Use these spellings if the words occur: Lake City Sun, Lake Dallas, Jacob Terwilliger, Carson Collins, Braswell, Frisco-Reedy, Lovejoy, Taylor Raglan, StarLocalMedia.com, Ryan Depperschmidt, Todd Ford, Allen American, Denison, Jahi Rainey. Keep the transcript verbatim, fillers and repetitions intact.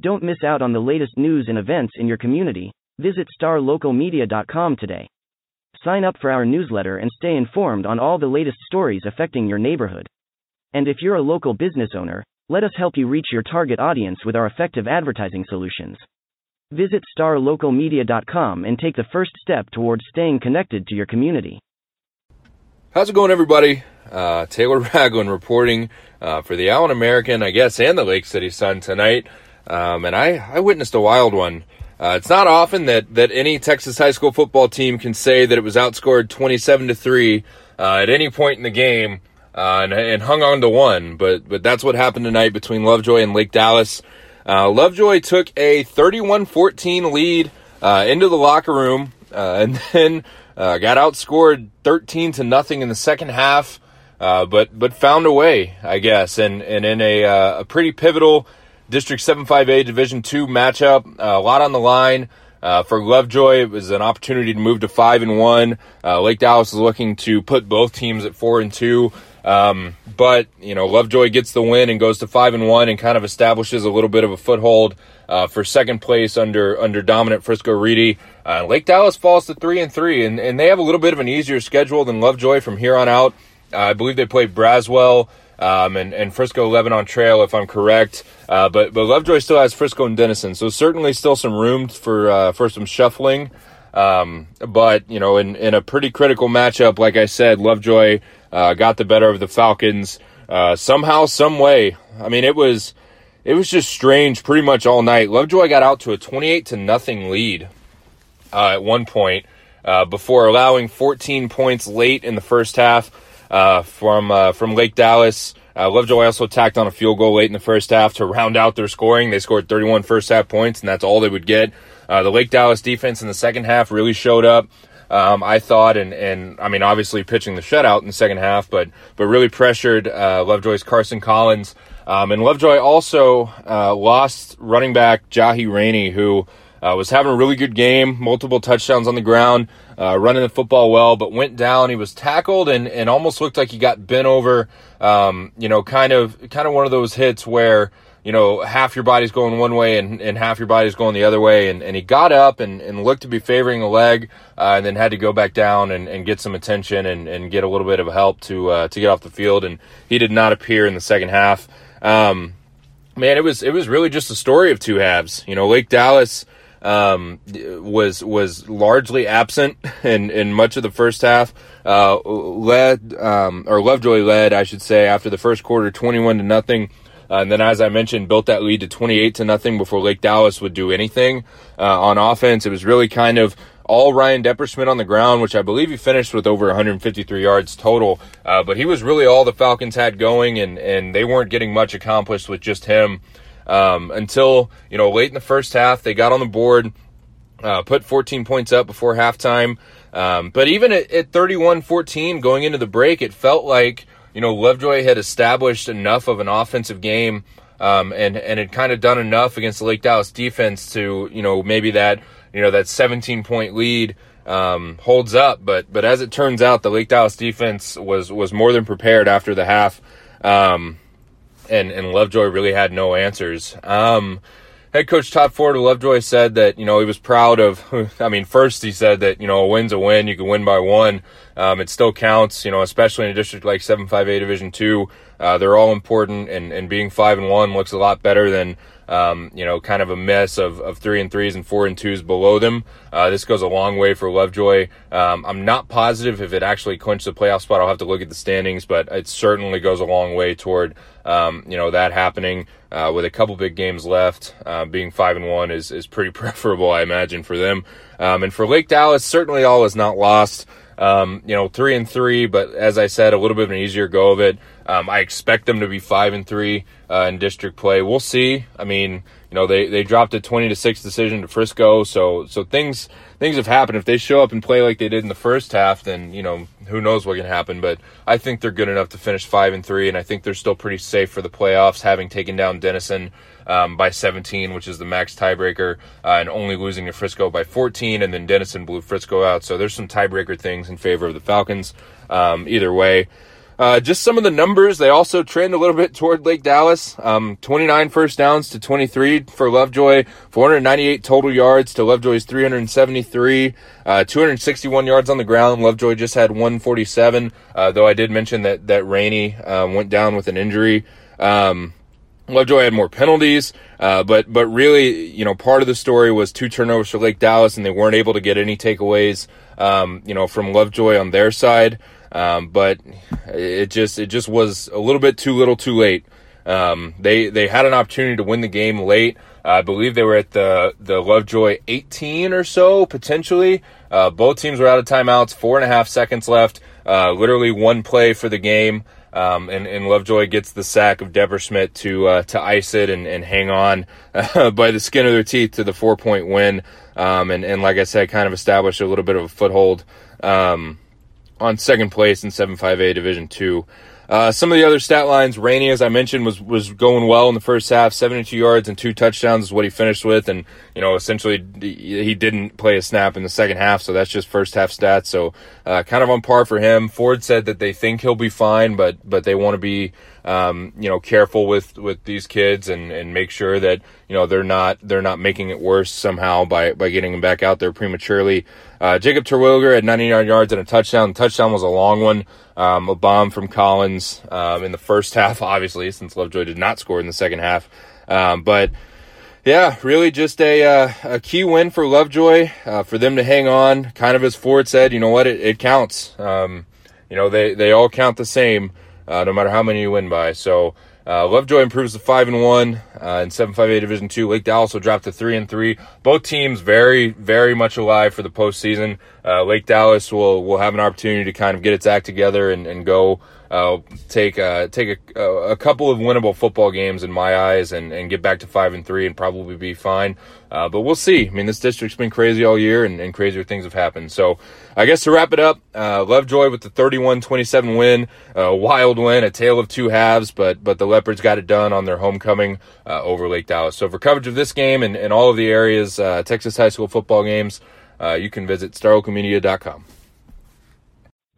Don't miss out on the latest news and events in your community. Visit Star Local Media dot com today. Sign up for our newsletter and stay informed on all the latest stories affecting your neighborhood. And if you're a local business owner, let us help you reach your target audience with our effective advertising solutions. Visit Star Local Media dot com and take the first step towards staying connected to your community. How's it going, everybody? Uh, Taylor Raglan reporting uh, for the Allen American, I guess, and the Lake City Sun tonight. Um, and I, I witnessed a wild one. Uh, it's not often that, that any Texas high school football team can say that it was outscored twenty-seven to three uh, at any point in the game. Uh, and, and hung on to one, but but that's what happened tonight between Lovejoy and Lake Dallas. Uh, Lovejoy took a thirty-one fourteen lead uh, into the locker room, uh, and then uh, got outscored thirteen to nothing in the second half, uh, but but found a way, I guess, and and in a uh, a pretty pivotal District seven five A Division two matchup, uh, a lot on the line. Uh, for Lovejoy, it was an opportunity to move to five and one. Uh, Lake Dallas is looking to put both teams at four and two. Um, but, you know, Lovejoy gets the win and goes to five and one and kind of establishes a little bit of a foothold, uh, for second place under, under dominant Frisco-Reedy. Uh, Lake Dallas falls to three and three and, and they have a little bit of an easier schedule than Lovejoy from here on out. Uh, I believe they play Braswell, um, and, and Frisco-Lebanon Trail, if I'm correct. Uh, but, but Lovejoy still has Frisco and Denison. So certainly still some room for, uh, for some shuffling. Um, but, you know, in, in a pretty critical matchup, like I said, Lovejoy, uh, got the better of the Falcons, uh, somehow, some way. I mean, it was, it was just strange pretty much all night. Lovejoy got out to a twenty-eight to nothing lead, uh, at one point, uh, before allowing fourteen points late in the first half, uh, from, uh, from Lake Dallas. Uh, Lovejoy also tacked on a field goal late in the first half to round out their scoring. They scored thirty-one first half points, and that's all they would get. Uh, the Lake Dallas defense in the second half really showed up, um, I thought, and, and I mean, obviously pitching the shutout in the second half, but but really pressured uh, Lovejoy's Carson Collins. Um, and Lovejoy also uh, lost running back Jahi Rainey, who uh, was having a really good game, multiple touchdowns on the ground, uh, running the football well, but went down. He was tackled and, and almost looked like he got bent over, um, you know, kind of kind of one of those hits where, you know, half your body's going one way and, and half your body's going the other way. And, and he got up and, and looked to be favoring a leg, uh, and then had to go back down and, and get some attention and, and get a little bit of help to uh, to get off the field. And he did not appear in the second half. Um, man, it was it was really just a story of two halves. You know, Lake Dallas um, was was largely absent in, in much of the first half. Uh, led um, or Lovejoy led, I should say, after the first quarter, twenty-one to nothing. Uh, and then, as I mentioned, built that lead to twenty-eight to nothing before Lake Dallas would do anything uh, on offense. It was really kind of all Ryan Depperschmidt on the ground, which I believe he finished with over one hundred fifty-three yards total. Uh, but he was really all the Falcons had going, and, and they weren't getting much accomplished with just him um, until, you know, late in the first half. They got on the board, uh, put fourteen points up before halftime. Um, but even at, at thirty-one fourteen going into the break, it felt like, you know, Lovejoy had established enough of an offensive game um, and, and had kind of done enough against the Lake Dallas defense to, you know, maybe that, you know, that seventeen-point lead um, holds up. But but as it turns out, the Lake Dallas defense was was more than prepared after the half, um, and, and Lovejoy really had no answers. Um, head coach Todd Ford of Lovejoy said that, you know, he was proud of, I mean, first he said that, you know, a win's a win, you can win by one. Um, it still counts, you know, especially in a district like seven five A Division two. Uh, they're all important, and, and being five and one looks a lot better than, um, you know, kind of a mess of, of three and threes and four and twos below them. Uh, this goes a long way for Lovejoy. Um, I'm not positive if it actually clinched the playoff spot. I'll have to look at the standings, but it certainly goes a long way toward, um, you know, that happening, uh, with a couple big games left. Uh, being five and one is, is pretty preferable, I imagine, for them. Um, and for Lake Dallas, certainly all is not lost. Um, you know, three and three, but as I said, a little bit of an easier go of it. Um, I expect them to be five and three, uh, in district play. We'll see. I mean, you know, they, they dropped a twenty to six decision to Frisco. So, so things, things have happened. If they show up and play like they did in the first half, then, you know, who knows what can happen, but I think they're good enough to finish five and three. And I think they're still pretty safe for the playoffs, having taken down Denison, um, by seventeen, which is the max tiebreaker, uh, and only losing to Frisco by fourteen, and then Denison blew Frisco out. So there's some tiebreaker things in favor of the Falcons, um, either way. Uh, just some of the numbers, they also trend a little bit toward Lake Dallas. Um, twenty-nine first downs to twenty-three for Lovejoy, four hundred ninety-eight total yards to Lovejoy's three hundred seventy-three, uh, two hundred sixty-one yards on the ground. Lovejoy just had one forty-seven, uh, though I did mention that, that Rainey, uh, went down with an injury. Um, Lovejoy had more penalties, uh, but, but really, you know, part of the story was two turnovers for Lake Dallas, and they weren't able to get any takeaways, um, you know, from Lovejoy on their side. Um, but it just, it just was a little bit too little too late. Um, they, they had an opportunity to win the game late. Uh, I believe they were at the, the Lovejoy eighteen or so, potentially. Uh, both teams were out of timeouts, four and a half seconds left, uh, literally one play for the game. Um, and, and Lovejoy gets the sack of Depperschmidt to, uh, to ice it and, and hang on uh, by the skin of their teeth to the four point win. Um, and, and like I said, kind of established a little bit of a foothold, um, on second place in seven five A Division two. Uh, some of the other stat lines, Rainey, as I mentioned, was, was going well in the first half. seventy-two yards and two touchdowns is what he finished with. And, you know, essentially he didn't play a snap in the second half. So that's just first half stats. So, uh, kind of on par for him. Ford said that they think he'll be fine, but, but they want to be, um, you know, careful with, with these kids and, and make sure that, you know, they're not, they're not making it worse somehow by, by getting him back out there prematurely. Uh, Jacob Terwilliger had ninety-nine yards and a touchdown. The touchdown was a long one. Um, a bomb from Collins, um, in the first half, obviously, since Lovejoy did not score in the second half. Um, but yeah, really just a, uh, a key win for Lovejoy, uh, for them to hang on, kind of as Ford said, you know what, it, it counts. Um, you know, they, they all count the same, uh, no matter how many you win by. So, Uh, Lovejoy improves to five and one, uh, in seven five A Division two. Lake Dallas will drop to three and three. Both teams very, very much alive for the postseason. Uh, Lake Dallas will, will have an opportunity to kind of get its act together and, and go, uh, take, uh, take a, a couple of winnable football games in my eyes and, and get back to five and three and probably be fine. Uh, but we'll see. I mean, this district's been crazy all year and, and crazier things have happened. So I guess to wrap it up, uh, Lovejoy with the thirty-one twenty-seven win, a wild win, a tale of two halves, but, but the Leopards got it done on their homecoming, uh, over Lake Dallas. So for coverage of this game and, and all of the areas, uh, Texas high school football games, uh, you can visit Star Local Media dot com.